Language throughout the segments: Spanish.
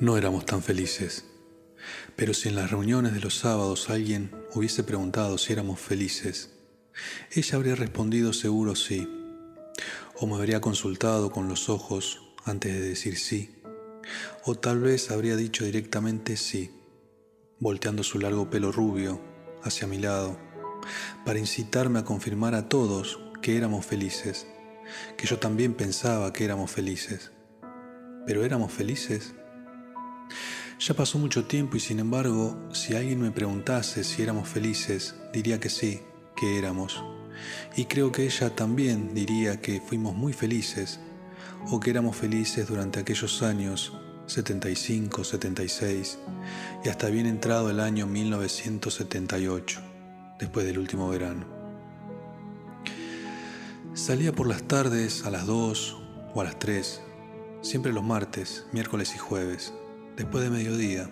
No éramos tan felices, pero si en las reuniones de los sábados alguien hubiese preguntado si éramos felices, ella habría respondido seguro sí, o me habría consultado con los ojos antes de decir sí, o tal vez habría dicho directamente sí, volteando su largo pelo rubio hacia mi lado, para incitarme a confirmar a todos que éramos felices, que yo también pensaba que éramos felices. ¿Pero éramos felices? Ya pasó mucho tiempo y sin embargo, si alguien me preguntase si éramos felices, diría que sí, que éramos. Y creo que ella también diría que fuimos muy felices, o que éramos felices durante aquellos años 75, 76 y hasta bien entrado el año 1978, después del último verano. Salía por las tardes a las 2 o a las 3, siempre los martes, miércoles y jueves, después de mediodía.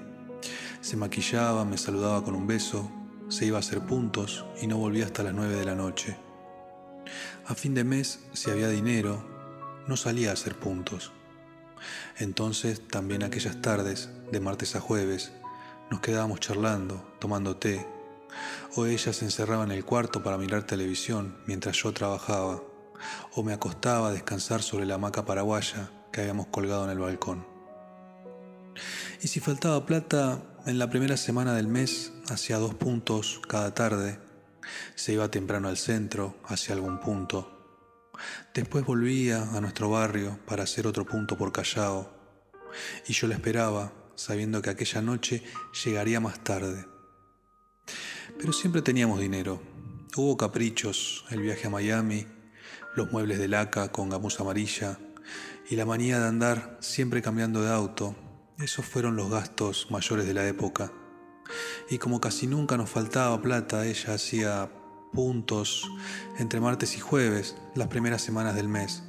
Se maquillaba, me saludaba con un beso, se iba a hacer puntos y no volvía hasta las 9 de la noche. A fin de mes, si había dinero, no salía a hacer puntos. Entonces, también aquellas tardes, de martes a jueves, nos quedábamos charlando, tomando té, o ella se encerraba en el cuarto para mirar televisión mientras yo trabajaba, o me acostaba a descansar sobre la hamaca paraguaya que habíamos colgado en el balcón. Y si faltaba plata, en la primera semana del mes hacía 2 puntos cada tarde, se iba temprano al centro, hacia algún punto. Después volvía a nuestro barrio para hacer otro punto por Callao, y yo la esperaba, sabiendo que aquella noche llegaría más tarde. Pero siempre teníamos dinero. Hubo caprichos, el viaje a Miami, los muebles de laca con gamuza amarilla y la manía de andar siempre cambiando de auto. Esos fueron los gastos mayores de la época. Y como casi nunca nos faltaba plata, ella hacía puntos entre martes y jueves, las primeras semanas del mes.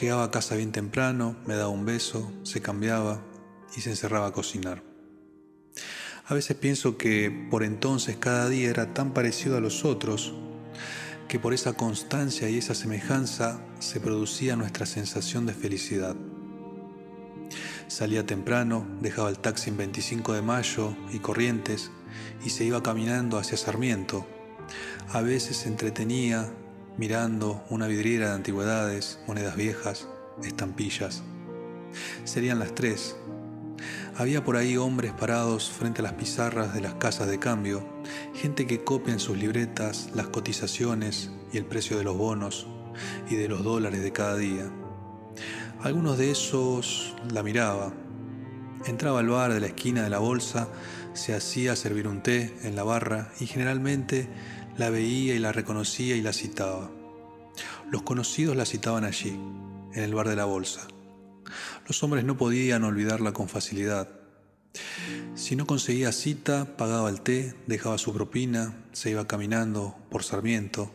Llegaba a casa bien temprano, me daba un beso, se cambiaba y se encerraba a cocinar. A veces pienso que por entonces cada día era tan parecido a los otros que por esa constancia y esa semejanza se producía nuestra sensación de felicidad. Salía temprano, dejaba el taxi en 25 de Mayo y Corrientes y se iba caminando hacia Sarmiento. A veces se entretenía mirando una vidriera de antigüedades, monedas viejas, estampillas. Serían las 3. Había por ahí hombres parados frente a las pizarras de las casas de cambio, gente que copia en sus libretas las cotizaciones y el precio de los bonos y de los dólares de cada día. Algunos de esos la miraba. Entraba al bar de la esquina de la Bolsa, se hacía servir un té en la barra y generalmente la veía y la reconocía y la citaba. Los conocidos la citaban allí, en el bar de la Bolsa. Los hombres no podían olvidarla con facilidad. Si no conseguía cita, pagaba el té, dejaba su propina, se iba caminando por Sarmiento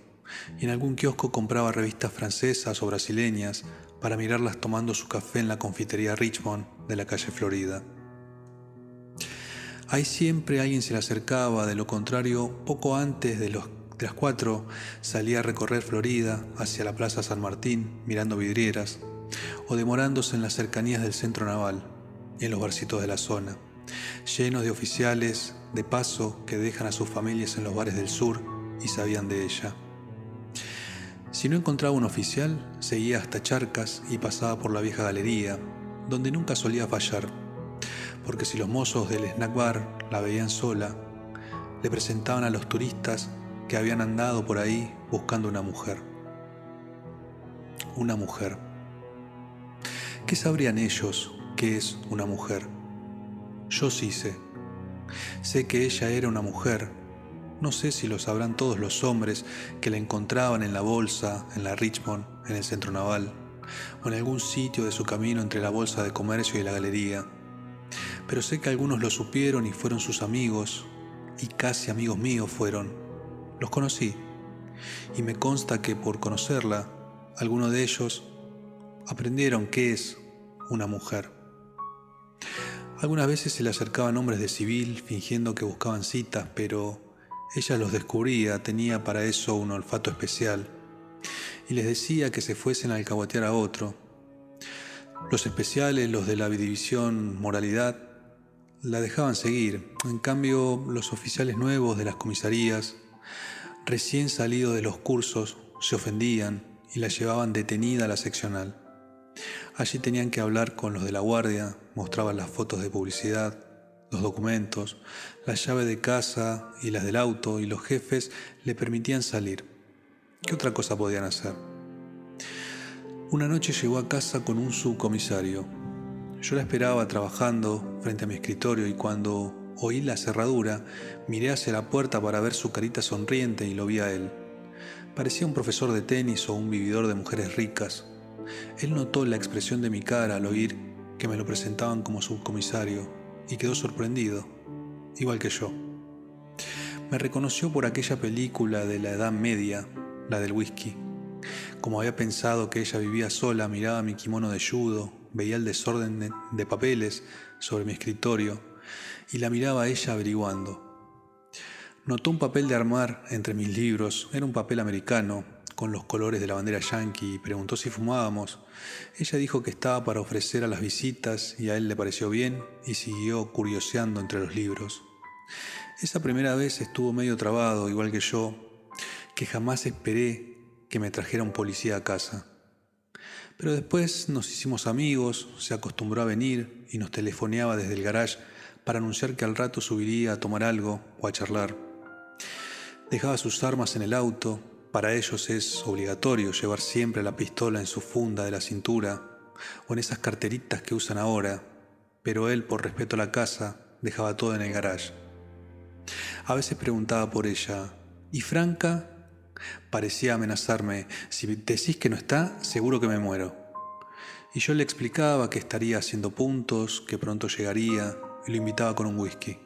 y en algún kiosco compraba revistas francesas o brasileñas para mirarlas tomando su café en la confitería Richmond de la calle Florida. Ahí siempre alguien se le acercaba, de lo contrario, poco antes de las 4 salía a recorrer Florida hacia la Plaza San Martín mirando vidrieras o demorándose en las cercanías del centro naval y en los barcitos de la zona, llenos de oficiales de paso que dejan a sus familias en los bares del sur y sabían de ella. Si no encontraba un oficial, seguía hasta Charcas y pasaba por la vieja galería, donde nunca solía fallar, porque si los mozos del snack bar la veían sola, le presentaban a los turistas que habían andado por ahí buscando una mujer. Una mujer. ¿Qué sabrían ellos qué es una mujer? Yo sí sé. Sé que ella era una mujer. No sé si lo sabrán todos los hombres que la encontraban en la Bolsa, en la Richmond, en el centro naval, o en algún sitio de su camino entre la Bolsa de Comercio y la Galería. Pero sé que algunos lo supieron y fueron sus amigos, y casi amigos míos fueron. Los conocí, y me consta que por conocerla, algunos de ellos aprendieron qué es una mujer. Algunas veces se le acercaban hombres de civil fingiendo que buscaban citas, pero ella los descubría, tenía para eso un olfato especial, y les decía que se fuesen a alcahuetear a otro. Los especiales, los de la división moralidad, la dejaban seguir. En cambio, los oficiales nuevos de las comisarías, recién salidos de los cursos, se ofendían y la llevaban detenida a la seccional. Allí tenían que hablar con los de la guardia, mostraban las fotos de publicidad, los documentos, la llave de casa y las del auto, y los jefes le permitían salir. ¿Qué otra cosa podían hacer? Una noche llegó a casa con un subcomisario. Yo la esperaba trabajando frente a mi escritorio y cuando oí la cerradura, miré hacia la puerta para ver su carita sonriente y lo vi a él. Parecía un profesor de tenis o un vividor de mujeres ricas. Él notó la expresión de mi cara al oír que me lo presentaban como subcomisario y quedó sorprendido, igual que yo. Me reconoció por aquella película de la Edad Media, la del whisky. Como había pensado que ella vivía sola, miraba mi kimono de judo, veía el desorden de papeles sobre mi escritorio y la miraba a ella averiguando. Notó un papel de armar entre mis libros, era un papel americano, con los colores de la bandera yanqui, y preguntó si fumábamos. Ella dijo que estaba para ofrecer a las visitas y a él le pareció bien y siguió curioseando entre los libros. Esa primera vez estuvo medio trabado, igual que yo, que jamás esperé que me trajera un policía a casa. Pero después nos hicimos amigos, se acostumbró a venir y nos telefoneaba desde el garage para anunciar que al rato subiría a tomar algo o a charlar. Dejaba sus armas en el auto, para ellos es obligatorio llevar siempre la pistola en su funda de la cintura o en esas carteritas que usan ahora, pero él, por respeto a la casa, dejaba todo en el garage. A veces preguntaba por ella, ¿y Franca? Parecía amenazarme, si decís que no está, seguro que me muero. Y yo le explicaba que estaría haciendo puntos, que pronto llegaría, y lo invitaba con un whisky.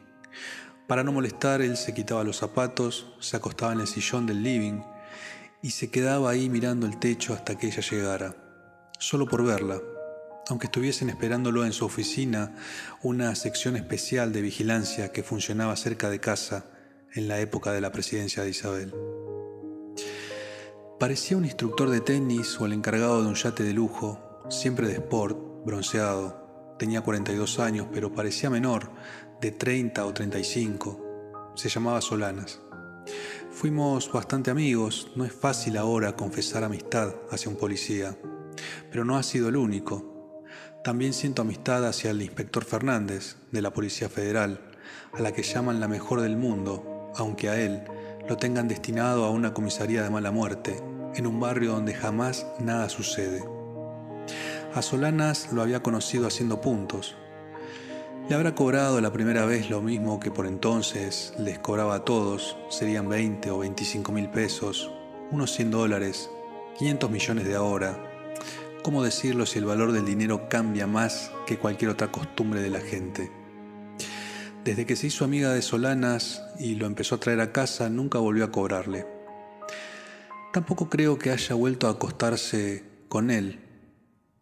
Para no molestar, él se quitaba los zapatos, se acostaba en el sillón del living y se quedaba ahí mirando el techo hasta que ella llegara, solo por verla, aunque estuviesen esperándolo en su oficina, una sección especial de vigilancia que funcionaba cerca de casa en la época de la presidencia de Isabel. Parecía un instructor de tenis o el encargado de un yate de lujo, siempre de sport, bronceado. Tenía 42 años, pero parecía menor, de 30 o 35. Se llamaba Solanas. Fuimos bastante amigos, no es fácil ahora confesar amistad hacia un policía, pero no ha sido el único. También siento amistad hacia el inspector Fernández, de la Policía Federal, a la que llaman la mejor del mundo, aunque a él lo tengan destinado a una comisaría de mala muerte, en un barrio donde jamás nada sucede. A Solanas lo había conocido haciendo puntos. Le habrá cobrado la primera vez lo mismo que por entonces les cobraba a todos, serían 20 o 25 mil pesos, unos $100, 500 millones de ahora. ¿Cómo decirlo si el valor del dinero cambia más que cualquier otra costumbre de la gente? Desde que se hizo amiga de Solanas y lo empezó a traer a casa, nunca volvió a cobrarle. Tampoco creo que haya vuelto a acostarse con él.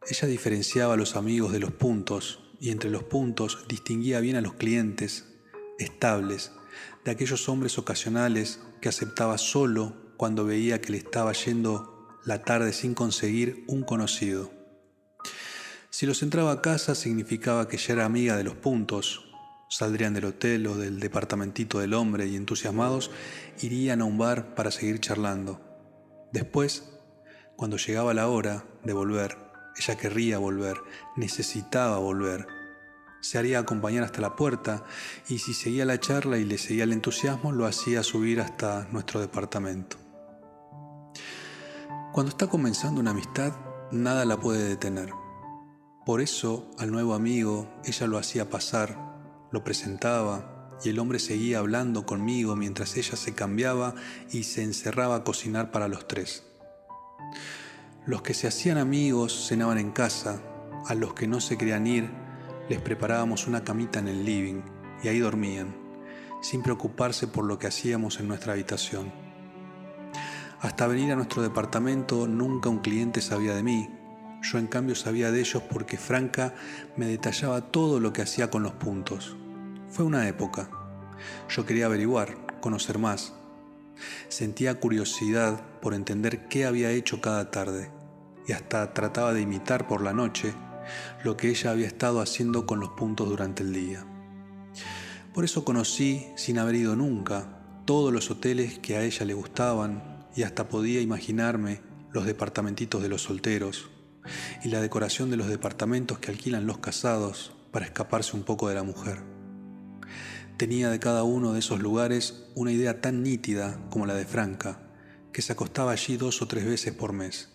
Ella diferenciaba a los amigos de los puntos y entre los puntos distinguía bien a los clientes estables de aquellos hombres ocasionales que aceptaba solo cuando veía que le estaba yendo la tarde sin conseguir un conocido. Si los entraba a casa significaba que ya era amiga de los puntos. Saldrían del hotel o del departamentito del hombre y entusiasmados irían a un bar para seguir charlando. Después, cuando llegaba la hora de volver, ella querría volver, necesitaba volver. Se haría acompañar hasta la puerta y si seguía la charla y le seguía el entusiasmo, lo hacía subir hasta nuestro departamento. Cuando está comenzando una amistad, nada la puede detener. Por eso, al nuevo amigo, ella lo hacía pasar. Lo presentaba y el hombre seguía hablando conmigo mientras ella se cambiaba y se encerraba a cocinar para los tres. Los que se hacían amigos cenaban en casa, a los que no se querían ir les preparábamos una camita en el living y ahí dormían, sin preocuparse por lo que hacíamos en nuestra habitación. Hasta venir a nuestro departamento nunca un cliente sabía de mí, yo en cambio sabía de ellos porque Franca me detallaba todo lo que hacía con los puntos. Fue una época. Yo quería averiguar, conocer más. Sentía curiosidad por entender qué había hecho cada tarde y hasta trataba de imitar por la noche lo que ella había estado haciendo con los puntos durante el día. Por eso conocí, sin haber ido nunca, todos los hoteles que a ella le gustaban y hasta podía imaginarme los departamentitos de los solteros y la decoración de los departamentos que alquilan los casados para escaparse un poco de la mujer. Tenía de cada uno de esos lugares una idea tan nítida como la de Franca, que se acostaba allí 2 o 3 veces por mes.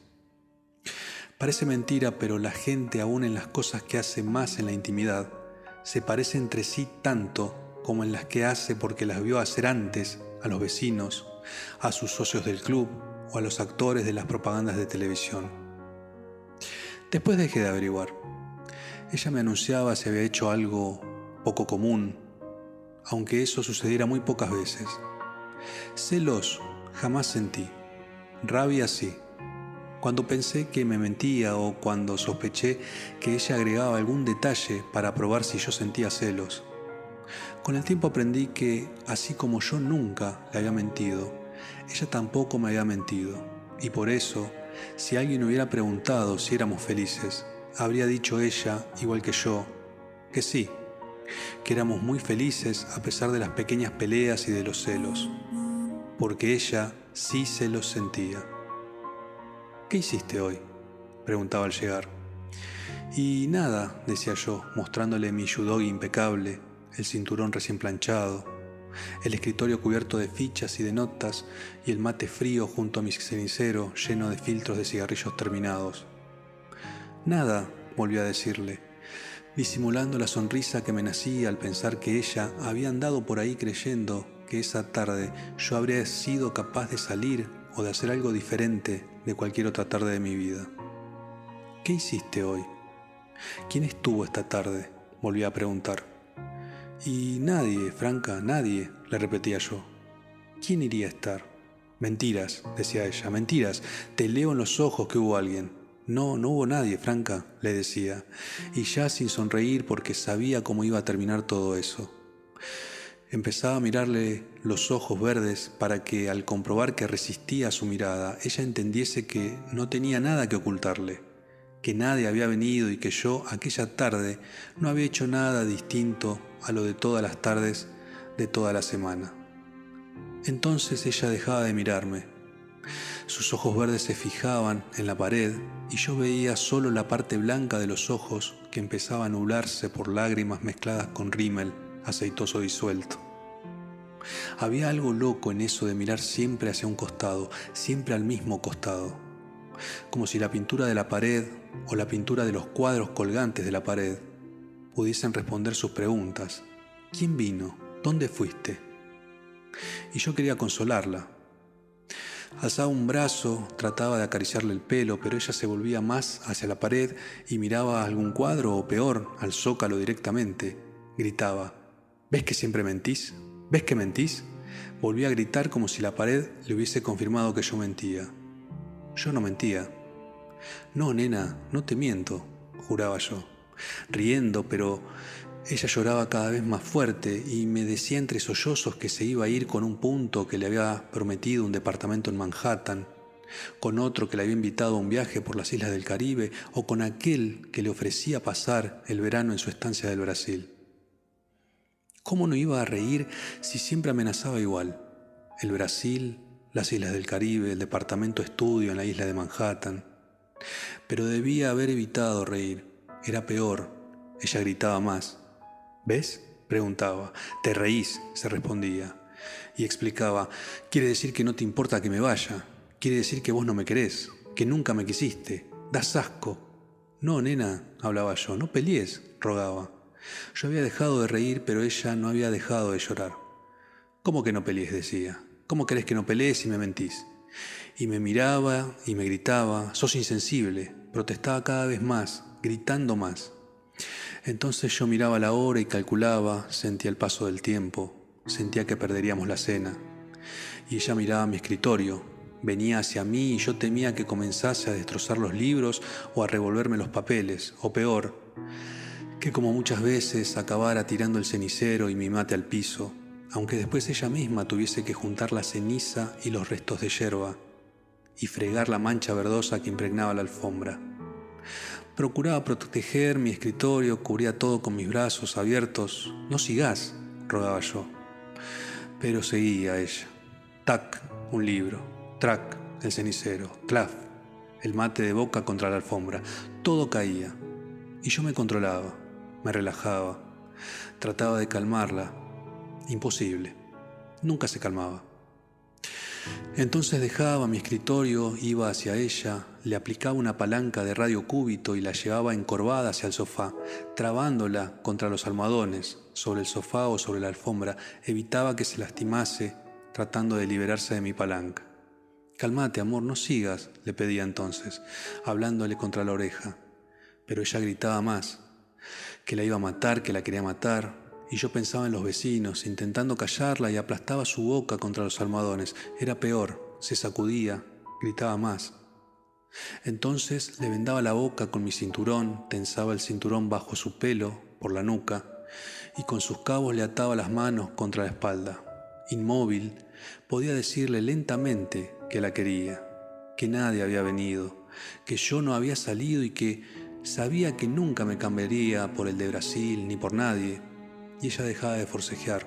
Parece mentira, pero la gente, aún en las cosas que hace más en la intimidad, se parece entre sí tanto como en las que hace porque las vio hacer antes a los vecinos, a sus socios del club o a los actores de las propagandas de televisión. Después dejé de averiguar. Ella me anunciaba si había hecho algo poco común, aunque eso sucediera muy pocas veces. Celos jamás sentí, rabia sí. Cuando pensé que me mentía o cuando sospeché que ella agregaba algún detalle para probar si yo sentía celos. Con el tiempo aprendí que, así como yo nunca le había mentido, ella tampoco me había mentido. Y por eso, si alguien hubiera preguntado si éramos felices, habría dicho ella, igual que yo, que sí, que éramos muy felices a pesar de las pequeñas peleas y de los celos, porque ella sí se los sentía. «¿Qué hiciste hoy?», preguntaba al llegar. «Y nada», decía yo, mostrándole mi yudogi impecable, el cinturón recién planchado, el escritorio cubierto de fichas y de notas y el mate frío junto a mi cenicero lleno de filtros de cigarrillos terminados. «Nada», volvió a decirle, disimulando la sonrisa que me nacía al pensar que ella había andado por ahí creyendo que esa tarde yo habría sido capaz de salir o de hacer algo diferente de cualquier otra tarde de mi vida. «¿Qué hiciste hoy?». «¿Quién estuvo esta tarde?», volví a preguntar. «Y nadie, Franca, nadie», le repetía yo. «¿Quién iría a estar?». «Mentiras», decía ella, «mentiras, te leo en los ojos que hubo alguien». «No, no hubo nadie, Franca», le decía, y ya sin sonreír porque sabía cómo iba a terminar todo eso. Empezaba a mirarle los ojos verdes para que, al comprobar que resistía a su mirada, ella entendiese que no tenía nada que ocultarle, que nadie había venido y que yo, aquella tarde, no había hecho nada distinto a lo de todas las tardes de toda la semana. Entonces ella dejaba de mirarme. Sus ojos verdes se fijaban en la pared y yo veía solo la parte blanca de los ojos que empezaba a nublarse por lágrimas mezcladas con rímel aceitoso disuelto. Había algo loco en eso de mirar siempre hacia un costado, siempre al mismo costado, como si la pintura de la pared o la pintura de los cuadros colgantes de la pared pudiesen responder sus preguntas. ¿Quién vino? ¿Dónde fuiste? Y yo quería consolarla. Alzaba un brazo, trataba de acariciarle el pelo, pero ella se volvía más hacia la pared y miraba algún cuadro o peor, al zócalo directamente. Gritaba: «¿Ves que siempre mentís? ¿Ves que mentís?». Volvía a gritar como si la pared le hubiese confirmado que yo mentía. Yo no mentía. «No, nena, no te miento», juraba yo, riendo, pero ella lloraba cada vez más fuerte y me decía entre sollozos que se iba a ir con un punto que le había prometido un departamento en Manhattan, con otro que le había invitado a un viaje por las islas del Caribe o con aquel que le ofrecía pasar el verano en su estancia del Brasil. ¿Cómo no iba a reír si siempre amenazaba igual? El Brasil, las islas del Caribe, el departamento estudio en la isla de Manhattan. Pero debía haber evitado reír. Era peor. Ella gritaba más. «¿Ves?», preguntaba. «Te reís», se respondía. Y explicaba: «Quiere decir que no te importa que me vaya. Quiere decir que vos no me querés, que nunca me quisiste. Das asco». «No, nena», hablaba yo, «no pelees», rogaba. Yo había dejado de reír, pero ella no había dejado de llorar. «¿Cómo que no pelees?», decía. «¿Cómo querés que no pelees si me mentís?». Y me miraba y me gritaba: «Sos insensible». Protestaba cada vez más, gritando más. Entonces yo miraba la hora y calculaba, sentía el paso del tiempo, sentía que perderíamos la cena. Y ella miraba mi escritorio, venía hacia mí y yo temía que comenzase a destrozar los libros o a revolverme los papeles, o peor, que como muchas veces acabara tirando el cenicero y mi mate al piso, aunque después ella misma tuviese que juntar la ceniza y los restos de yerba y fregar la mancha verdosa que impregnaba la alfombra. Procuraba proteger mi escritorio, cubría todo con mis brazos abiertos. «No sigas», rogaba yo. Pero seguía ella. Tac, un libro. Trac, el cenicero. Claf, el mate de boca contra la alfombra. Todo caía. Y yo me controlaba, me relajaba. Trataba de calmarla. Imposible. Nunca se calmaba. Entonces dejaba mi escritorio, iba hacia ella, le aplicaba una palanca de radio cúbito y la llevaba encorvada hacia el sofá, trabándola contra los almohadones, sobre el sofá o sobre la alfombra. Evitaba que se lastimase, tratando de liberarse de mi palanca. «Calmate, amor, no sigas», le pedía entonces, hablándole contra la oreja. Pero ella gritaba más, que la iba a matar, que la quería matar. Y yo pensaba en los vecinos, intentando callarla, y aplastaba su boca contra los almohadones. Era peor, se sacudía, gritaba más. Entonces le vendaba la boca con mi cinturón, tensaba el cinturón bajo su pelo, por la nuca, y con sus cabos le ataba las manos contra la espalda. Inmóvil, podía decirle lentamente que la quería, que nadie había venido, que yo no había salido y que sabía que nunca me cambiaría por el de Brasil ni por nadie. Y ella dejaba de forcejear,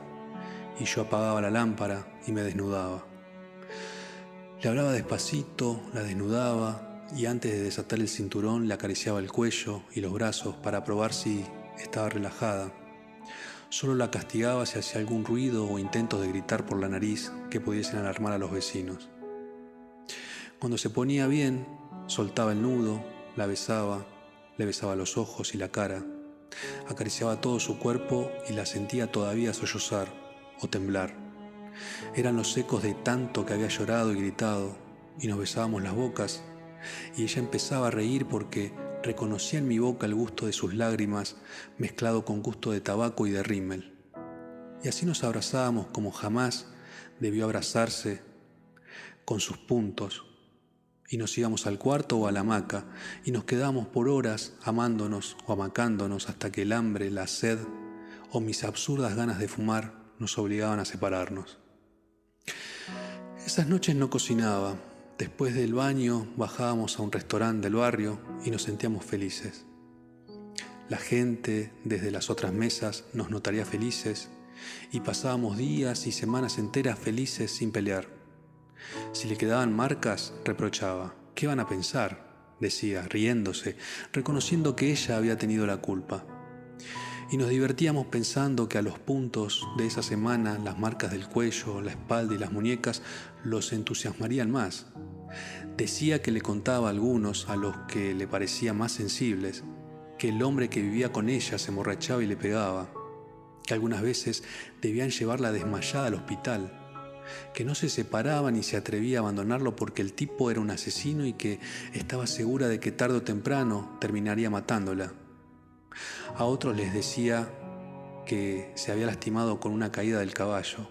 y yo apagaba la lámpara y me desnudaba. Le hablaba despacito, la desnudaba, y antes de desatar el cinturón le acariciaba el cuello y los brazos para probar si estaba relajada. Solo la castigaba si hacía algún ruido o intentos de gritar por la nariz que pudiesen alarmar a los vecinos. Cuando se ponía bien, soltaba el nudo, la besaba, le besaba los ojos y la cara. Acariciaba todo su cuerpo y la sentía todavía sollozar o temblar. Eran los ecos de tanto que había llorado y gritado, y nos besábamos las bocas, y ella empezaba a reír porque reconocía en mi boca el gusto de sus lágrimas mezclado con gusto de tabaco y de rímel. Y así nos abrazábamos como jamás debió abrazarse, con sus puntos, y nos íbamos al cuarto o a la hamaca, y nos quedábamos por horas amándonos o amacándonos hasta que el hambre, la sed o mis absurdas ganas de fumar nos obligaban a separarnos. Esas noches no cocinaba. Después del baño bajábamos a un restaurante del barrio y nos sentíamos felices. La gente desde las otras mesas nos notaría felices, y pasábamos días y semanas enteras felices sin pelear. Si le quedaban marcas, reprochaba. «¿Qué van a pensar?», decía, riéndose, reconociendo que ella había tenido la culpa. Y nos divertíamos pensando que a los puntos de esa semana, las marcas del cuello, la espalda y las muñecas los entusiasmarían más. Decía que le contaba a algunos, a los que le parecían más sensibles, que el hombre que vivía con ella se emborrachaba y le pegaba, que algunas veces debían llevarla desmayada al hospital, que no se separaba ni se atrevía a abandonarlo porque el tipo era un asesino y que estaba segura de que tarde o temprano terminaría matándola. A otros les decía que se había lastimado con una caída del caballo.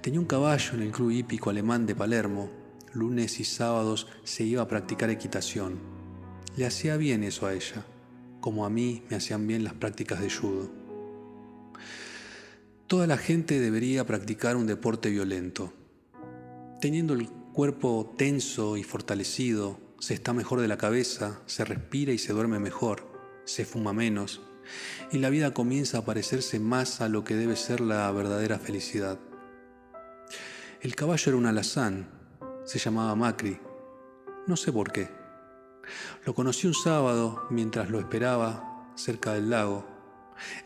Tenía un caballo en el club hípico alemán de Palermo. Lunes y sábados se iba a practicar equitación. Le hacía bien eso a ella, como a mí me hacían bien las prácticas de judo. Toda la gente debería practicar un deporte violento. Teniendo el cuerpo tenso y fortalecido, se está mejor de la cabeza, se respira y se duerme mejor, se fuma menos, y la vida comienza a parecerse más a lo que debe ser la verdadera felicidad. El caballo era un alazán, se llamaba Macri, no sé por qué. Lo conocí un sábado mientras lo esperaba cerca del lago.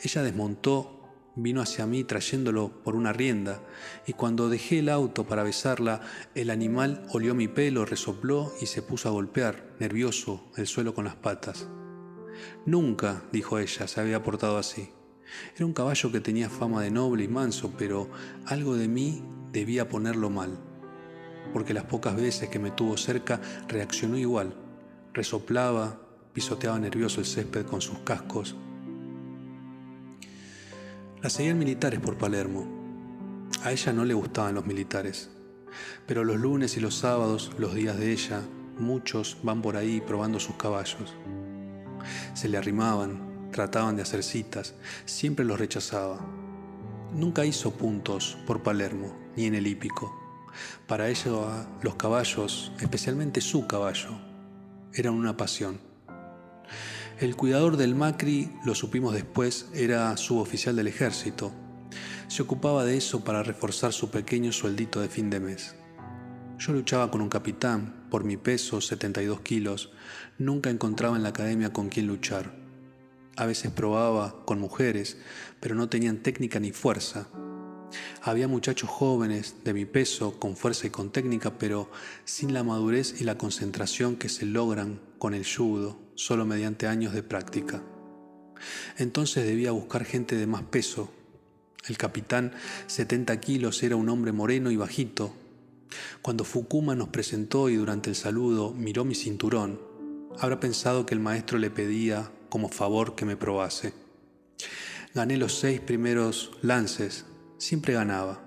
Ella desmontó, vino hacia mí trayéndolo por una rienda, y cuando dejé el auto para besarla, el animal olió mi pelo, resopló y se puso a golpear, nervioso, el suelo con las patas. Nunca, dijo ella, se había portado así. Era un caballo que tenía fama de noble y manso, pero algo de mí debía ponerlo mal, porque las pocas veces que me tuvo cerca reaccionó igual. Resoplaba, pisoteaba nervioso el césped con sus cascos. La seguían militares por Palermo. A ella no le gustaban los militares, pero los lunes y los sábados, los días de ella, muchos van por ahí probando sus caballos. Se le arrimaban, trataban de hacer citas, siempre los rechazaba. Nunca hizo puntos por Palermo, ni en el hípico. Para ella los caballos, especialmente su caballo, eran una pasión. El cuidador del Macri, lo supimos después, era suboficial del ejército. Se ocupaba de eso para reforzar su pequeño sueldito de fin de mes. Yo luchaba con un capitán, por mi peso, 72 kilos. Nunca encontraba en la academia con quién luchar. A veces probaba con mujeres, pero no tenían técnica ni fuerza. Había muchachos jóvenes, de mi peso, con fuerza y con técnica, pero sin la madurez y la concentración que se logran con el judo, solo mediante años de práctica. Entonces debía buscar gente de más peso. El capitán, 70 kilos, era un hombre moreno y bajito. Cuando Fukuma nos presentó y durante el saludo miró mi cinturón, habrá pensado que el maestro le pedía como favor que me probase. Gané los 6 primeros lances. Siempre ganaba.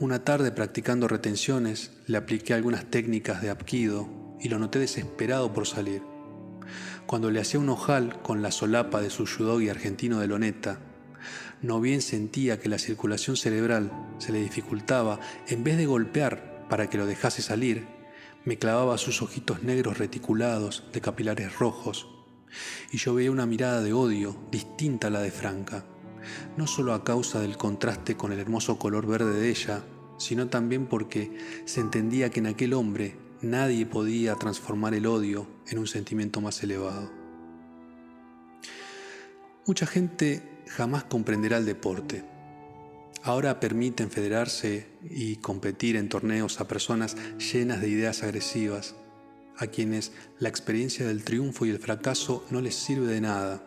Una tarde, practicando retenciones, le apliqué algunas técnicas de apkido y lo noté desesperado por salir. Cuando le hacía un ojal con la solapa de su judogi argentino de loneta, no bien sentía que la circulación cerebral se le dificultaba, en vez de golpear para que lo dejase salir, me clavaba sus ojitos negros reticulados de capilares rojos, y yo veía una mirada de odio distinta a la de Franca, no solo a causa del contraste con el hermoso color verde de ella, sino también porque se entendía que en aquel hombre nadie podía transformar el odio en un sentimiento más elevado. Mucha gente jamás comprenderá el deporte. Ahora permiten federarse y competir en torneos a personas llenas de ideas agresivas, a quienes la experiencia del triunfo y el fracaso no les sirve de nada.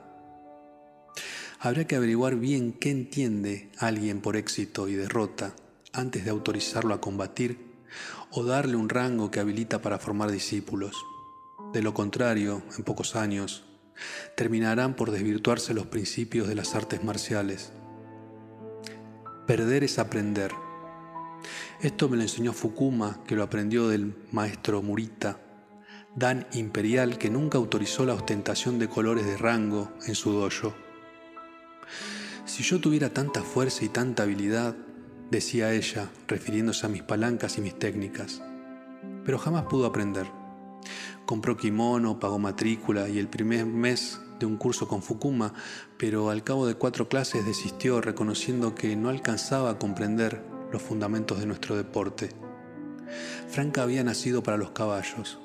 Habría que averiguar bien qué entiende alguien por éxito y derrota antes de autorizarlo a combatir o darle un rango que habilita para formar discípulos. De lo contrario, en pocos años, terminarán por desvirtuarse los principios de las artes marciales. Perder es aprender. Esto me lo enseñó Fukuma, que lo aprendió del maestro Murita, dan imperial que nunca autorizó la ostentación de colores de rango en su dojo. Si yo tuviera tanta fuerza y tanta habilidad, decía ella, refiriéndose a mis palancas y mis técnicas. Pero jamás pudo aprender. Compró kimono, pagó matrícula y el primer mes de un curso con Fukuma, pero al cabo de 4 clases desistió, reconociendo que no alcanzaba a comprender los fundamentos de nuestro deporte. Franca había nacido para los caballos.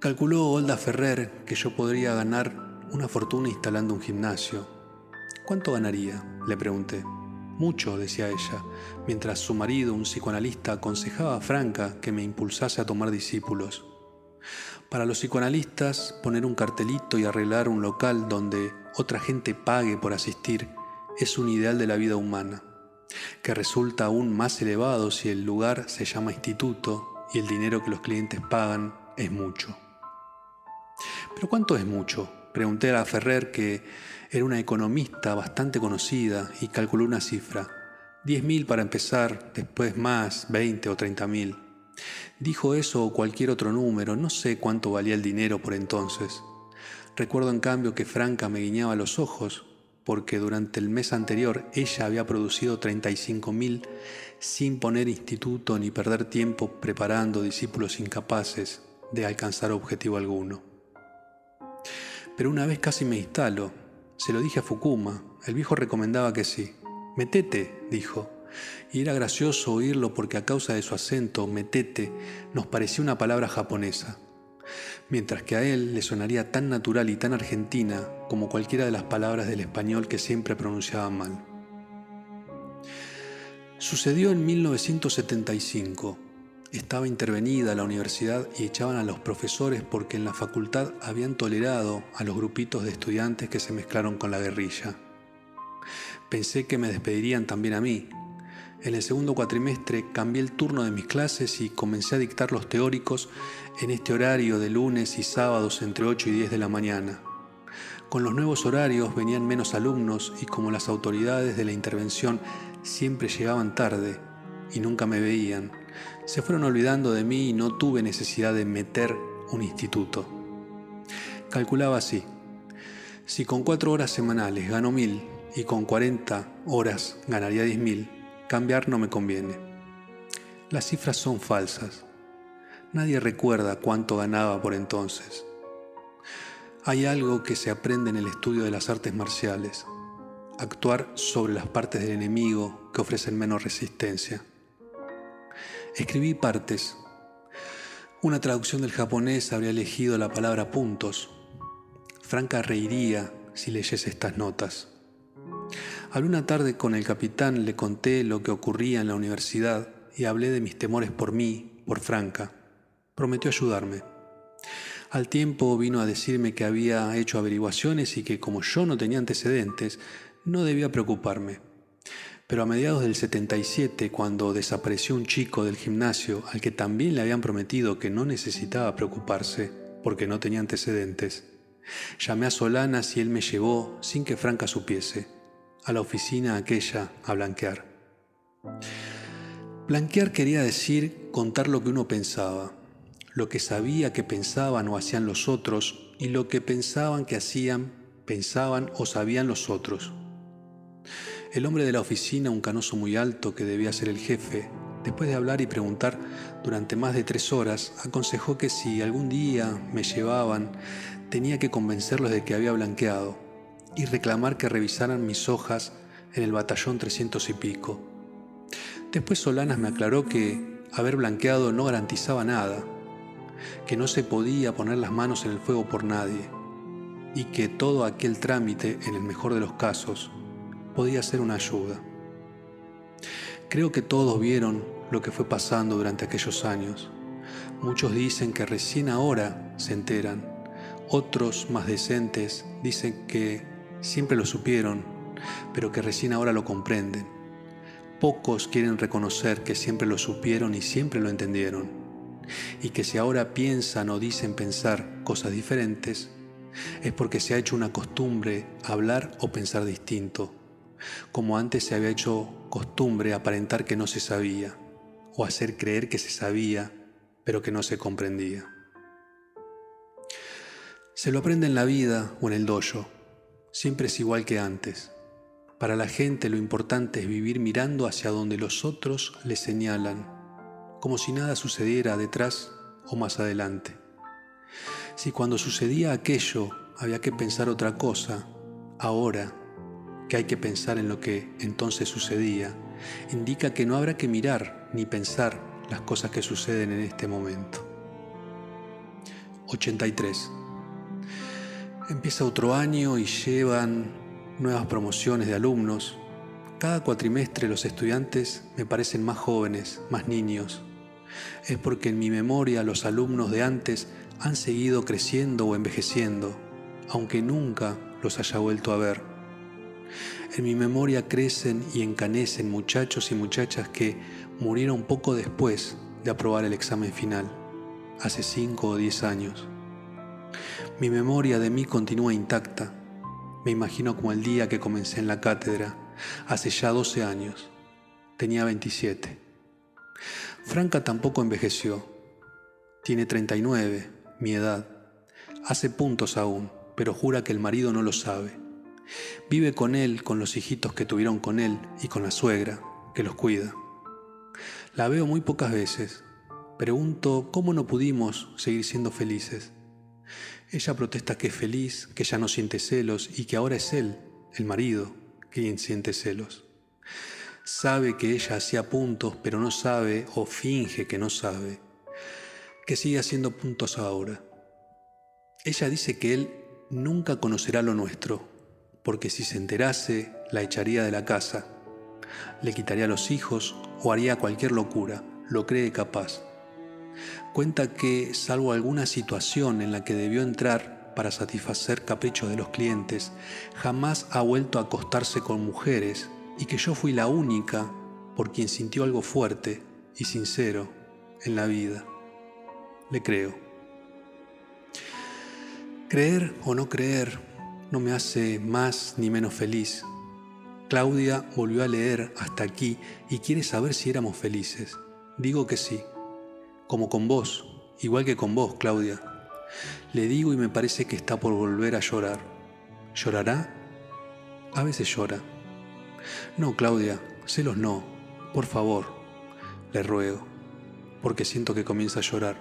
Calculó Olda Ferrer que yo podría ganar una fortuna instalando un gimnasio. ¿Cuánto ganaría?, le pregunté. Mucho, decía ella, mientras su marido, un psicoanalista, aconsejaba a Franca que me impulsase a tomar discípulos. Para los psicoanalistas, poner un cartelito y arreglar un local donde otra gente pague por asistir es un ideal de la vida humana, que resulta aún más elevado si el lugar se llama instituto y el dinero que los clientes pagan es mucho. ¿Pero cuánto es mucho?, pregunté a Ferrer, que era una economista bastante conocida, y calculó una cifra. 10.000 para empezar, después más, 20 o 30.000. Dijo eso o cualquier otro número, no sé cuánto valía el dinero por entonces. Recuerdo en cambio que Franca me guiñaba los ojos, porque durante el mes anterior ella había producido 35.000 sin poner instituto ni perder tiempo preparando discípulos incapaces de alcanzar objetivo alguno. Pero una vez casi me instalo. Se lo dije a Fukuma. El viejo recomendaba que sí. «Metete», dijo. Y era gracioso oírlo porque a causa de su acento, «metete», nos parecía una palabra japonesa. Mientras que a él le sonaría tan natural y tan argentina como cualquiera de las palabras del español que siempre pronunciaba mal. Sucedió en 1975. Estaba intervenida la universidad y echaban a los profesores porque en la facultad habían tolerado a los grupitos de estudiantes que se mezclaron con la guerrilla. Pensé que me despedirían también a mí. En el segundo cuatrimestre cambié el turno de mis clases y comencé a dictar los teóricos en este horario de lunes y sábados entre 8 y 10 de la mañana. Con los nuevos horarios venían menos alumnos y como las autoridades de la intervención siempre llegaban tarde y nunca me veían, se fueron olvidando de mí y no tuve necesidad de meter un instituto. Calculaba así. Si con 4 horas semanales gano 1.000 y con 40 horas ganaría 10.000, cambiar no me conviene. Las cifras son falsas. Nadie recuerda cuánto ganaba por entonces. Hay algo que se aprende en el estudio de las artes marciales: actuar sobre las partes del enemigo que ofrecen menos resistencia. Escribí partes. Una traducción del japonés habría elegido la palabra puntos. Franca reiría si leyese estas notas. Hablé una tarde con el capitán, le conté lo que ocurría en la universidad y hablé de mis temores por mí, por Franca. Prometió ayudarme. Al tiempo vino a decirme que había hecho averiguaciones y que, como yo no tenía antecedentes, no debía preocuparme. Pero a mediados del 77, cuando desapareció un chico del gimnasio al que también le habían prometido que no necesitaba preocuparse porque no tenía antecedentes, llamé a Solanas y él me llevó, sin que Franca supiese, a la oficina aquella a blanquear. Blanquear quería decir contar lo que uno pensaba, lo que sabía que pensaban o hacían los otros y lo que pensaban que hacían, pensaban o sabían los otros. El hombre de la oficina, un canoso muy alto que debía ser el jefe, después de hablar y preguntar durante más de 3 horas, aconsejó que si algún día me llevaban, tenía que convencerlos de que había blanqueado y reclamar que revisaran mis hojas en el batallón 300 y pico. Después Solanas me aclaró que haber blanqueado no garantizaba nada, que no se podía poner las manos en el fuego por nadie y que todo aquel trámite, en el mejor de los casos, podía ser una ayuda. Creo que todos vieron lo que fue pasando durante aquellos años. Muchos dicen que recién ahora se enteran. Otros, más decentes, dicen que siempre lo supieron, pero que recién ahora lo comprenden. Pocos quieren reconocer que siempre lo supieron y siempre lo entendieron, y que si ahora piensan o dicen pensar cosas diferentes, es porque se ha hecho una costumbre hablar o pensar distinto, como antes se había hecho costumbre aparentar que no se sabía, o hacer creer que se sabía, pero que no se comprendía. Se lo aprende en la vida o en el dojo. Siempre es igual que antes. Para la gente lo importante es vivir mirando hacia donde los otros le señalan, como si nada sucediera detrás o más adelante. Si cuando sucedía aquello había que pensar otra cosa, ahora que hay que pensar en lo que entonces sucedía, indica que no habrá que mirar ni pensar las cosas que suceden en este momento. 83. Empieza otro año y llevan nuevas promociones de alumnos. Cada cuatrimestre los estudiantes me parecen más jóvenes, más niños. Es porque en mi memoria los alumnos de antes han seguido creciendo o envejeciendo, aunque nunca los haya vuelto a ver. En mi memoria crecen y encanecen muchachos y muchachas que murieron poco después de aprobar el examen final, hace 5 o 10 años. Mi memoria de mí continúa intacta. Me imagino como el día que comencé en la cátedra, hace ya 12 años. Tenía 27. Franca tampoco envejeció. Tiene 39, mi edad. Hace puntos aún, pero jura que el marido no lo sabe. Vive con él, con los hijitos que tuvieron con él y con la suegra, que los cuida. La veo muy pocas veces. Pregunto cómo no pudimos seguir siendo felices. Ella protesta que es feliz, que ya no siente celos y que ahora es él, el marido, quien siente celos. Sabe que ella hacía puntos, pero no sabe o finge que no sabe, que sigue haciendo puntos ahora. Ella dice que él nunca conocerá lo nuestro, porque si se enterase, la echaría de la casa, le quitaría los hijos o haría cualquier locura, lo cree capaz. Cuenta que, salvo alguna situación en la que debió entrar para satisfacer caprichos de los clientes, jamás ha vuelto a acostarse con mujeres y que yo fui la única por quien sintió algo fuerte y sincero en la vida. Le creo. Creer o no creer no me hace más ni menos feliz. Claudia volvió a leer hasta aquí y quiere saber si éramos felices. Digo que sí. Como con vos, igual que con vos, Claudia. Le digo y me parece que está por volver a llorar. ¿Llorará? A veces llora. No, Claudia, celos no. Por favor, le ruego, porque siento que comienza a llorar.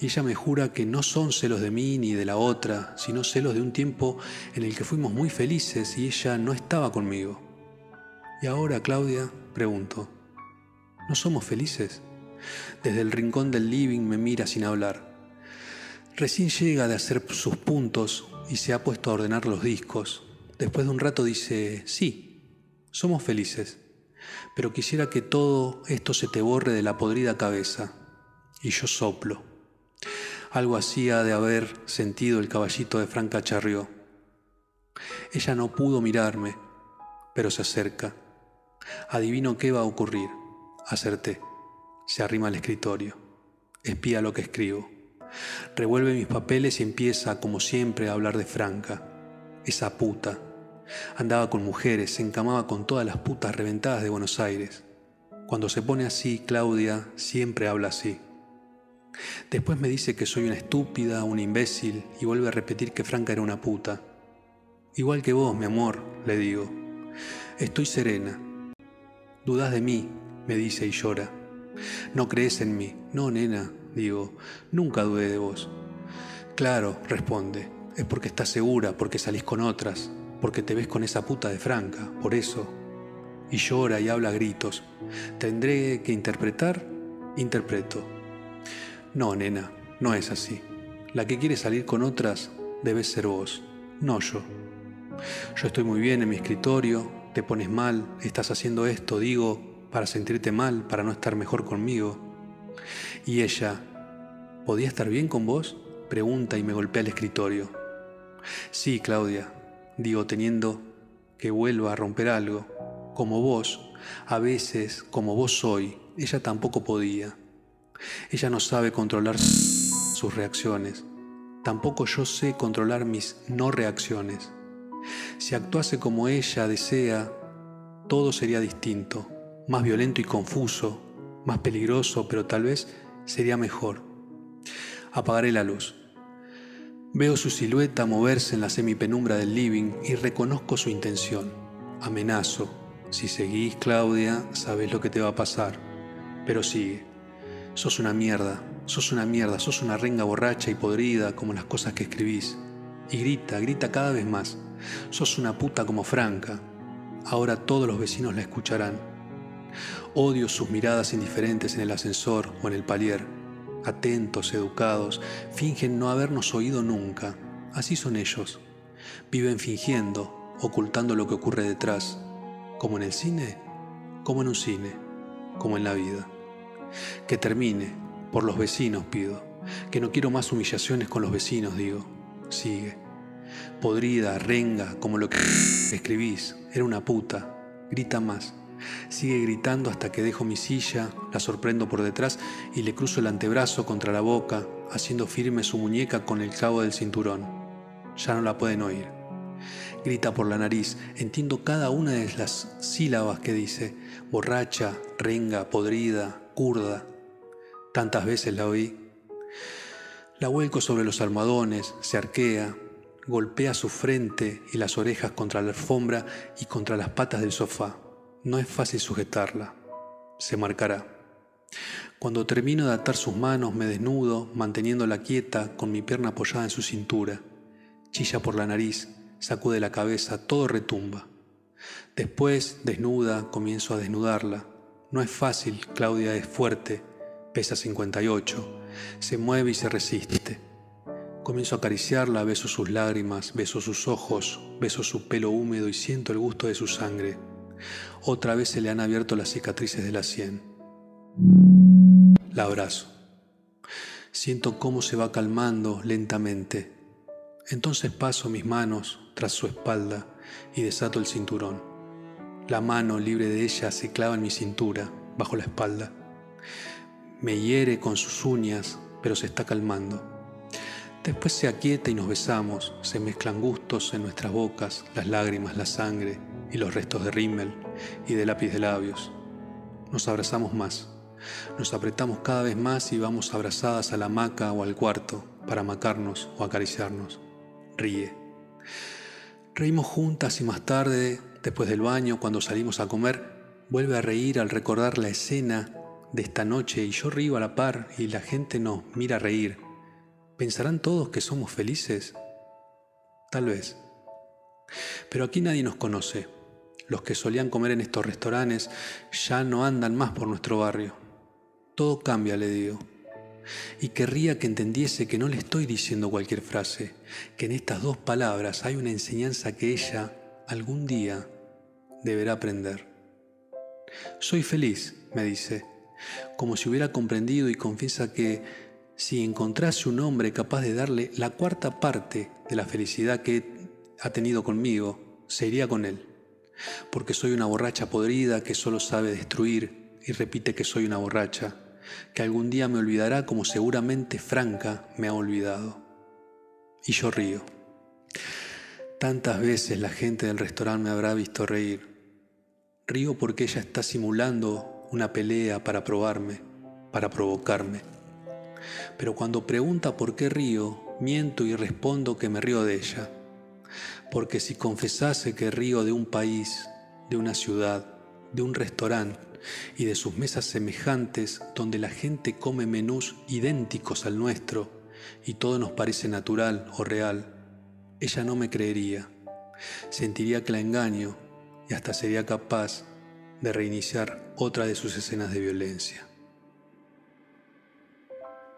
Ella me jura que no son celos de mí ni de la otra, sino celos de un tiempo en el que fuimos muy felices y ella no estaba conmigo. Y ahora, Claudia, pregunto, ¿no somos felices? Desde el rincón del living me mira sin hablar. Recién llega de hacer sus puntos y se ha puesto a ordenar los discos. Después de un rato dice, sí, somos felices, pero quisiera que todo esto se te borre de la podrida cabeza. Y yo soplo. Algo así ha de haber sentido el caballito de Franca Charrió. Ella no pudo mirarme, pero se acerca. Adivino qué va a ocurrir. Acerté. Se arrima al escritorio. Espía lo que escribo. Revuelve mis papeles y empieza, como siempre, a hablar de Franca. Esa puta. Andaba con mujeres, se encamaba con todas las putas reventadas de Buenos Aires. Cuando se pone así, Claudia siempre habla así. Después me dice que soy una estúpida, una imbécil, y vuelve a repetir que Franca era una puta. Igual que vos, mi amor, le digo. Estoy serena. Dudás de mí, me dice y llora. No crees en mí. No, nena, digo, nunca dudé de vos. Claro, responde, es porque estás segura, porque salís con otras, porque te ves con esa puta de Franca, por eso. Y llora y habla a gritos. ¿Tendré que interpretar? Interpreto. No, nena, no es así. La que quiere salir con otras debes ser vos, no yo. Yo estoy muy bien en mi escritorio, te pones mal, estás haciendo esto, digo, para sentirte mal, para no estar mejor conmigo. Y ella, ¿podía estar bien con vos? Pregunta y me golpea el escritorio. Sí, Claudia, digo, teniendo que vuelva a romper algo. Como vos, a veces, como vos soy, ella tampoco podía. Ella no sabe controlar sus reacciones. Tampoco yo sé controlar mis no reacciones. Si actuase como ella desea, todo sería distinto, más violento y confuso, más peligroso, pero tal vez sería mejor. Apagaré la luz. Veo su silueta moverse en la semipenumbra del living y reconozco su intención. Amenazo. Si seguís, Claudia, sabés lo que te va a pasar. Pero sigue. Sos una mierda, sos una mierda, sos una renga borracha y podrida como las cosas que escribís. Y grita, grita cada vez más. Sos una puta como Franca. Ahora todos los vecinos la escucharán. Odio sus miradas indiferentes en el ascensor o en el palier. Atentos, educados, fingen no habernos oído nunca. Así son ellos. Viven fingiendo, ocultando lo que ocurre detrás. Como en el cine, como en un cine, como en la vida. Que termine, por los vecinos pido, que no quiero más humillaciones con los vecinos, digo. Sigue. Podrida, renga, como lo que escribís, era una puta. Grita más. Sigue gritando hasta que dejo mi silla, la sorprendo por detrás y le cruzo el antebrazo contra la boca, haciendo firme su muñeca con el cabo del cinturón. Ya no la pueden oír. Grita por la nariz, entiendo cada una de las sílabas que dice, borracha, renga, podrida, curda. Tantas veces la oí. La vuelco sobre los almohadones, se arquea, golpea su frente y las orejas contra la alfombra y contra las patas del sofá. No es fácil sujetarla. Se marcará. Cuando termino de atar sus manos, me desnudo, manteniéndola quieta, con mi pierna apoyada en su cintura. Chilla por la nariz, sacude la cabeza, todo retumba. Después, desnuda, comienzo a desnudarla. No es fácil, Claudia es fuerte, pesa 58, se mueve y se resiste. Comienzo a acariciarla, beso sus lágrimas, beso sus ojos, beso su pelo húmedo y siento el gusto de su sangre. Otra vez se le han abierto las cicatrices de la sien. La abrazo. Siento cómo se va calmando lentamente. Entonces paso mis manos tras su espalda y desato el cinturón. La mano, libre de ella, se clava en mi cintura, bajo la espalda. Me hiere con sus uñas, pero se está calmando. Después se aquieta y nos besamos. Se mezclan gustos en nuestras bocas, las lágrimas, la sangre y los restos de rímel y de lápiz de labios. Nos abrazamos más. Nos apretamos cada vez más y vamos abrazadas a la hamaca o al cuarto para amacarnos o acariciarnos. Ríe. Reímos juntas y más tarde, después del baño, cuando salimos a comer, vuelve a reír al recordar la escena de esta noche y yo río a la par y la gente nos mira reír, ¿Pensarán todos que somos felices? Tal vez. Pero aquí nadie nos conoce. Los que solían comer en estos restaurantes ya no andan más por nuestro barrio. Todo cambia, le digo. Y querría que entendiese que no le estoy diciendo cualquier frase, que en estas dos palabras hay una enseñanza que ella algún día deberá aprender. Soy feliz, me dice, como si hubiera comprendido, y confiesa que si encontrase un hombre capaz de darle la cuarta parte de la felicidad que ha tenido conmigo, se iría con él, porque soy una borracha podrida que solo sabe destruir y repite que soy una borracha, que algún día me olvidará como seguramente Franca me ha olvidado. Y yo río. Tantas veces la gente del restaurante me habrá visto reír. Río porque ella está simulando una pelea para probarme, para provocarme. Pero cuando pregunta por qué río, miento y respondo que me río de ella. Porque si confesase que río de un país, de una ciudad, de un restaurante y de sus mesas semejantes donde la gente come menús idénticos al nuestro y todo nos parece natural o real, ella no me creería, sentiría que la engaño y hasta sería capaz de reiniciar otra de sus escenas de violencia.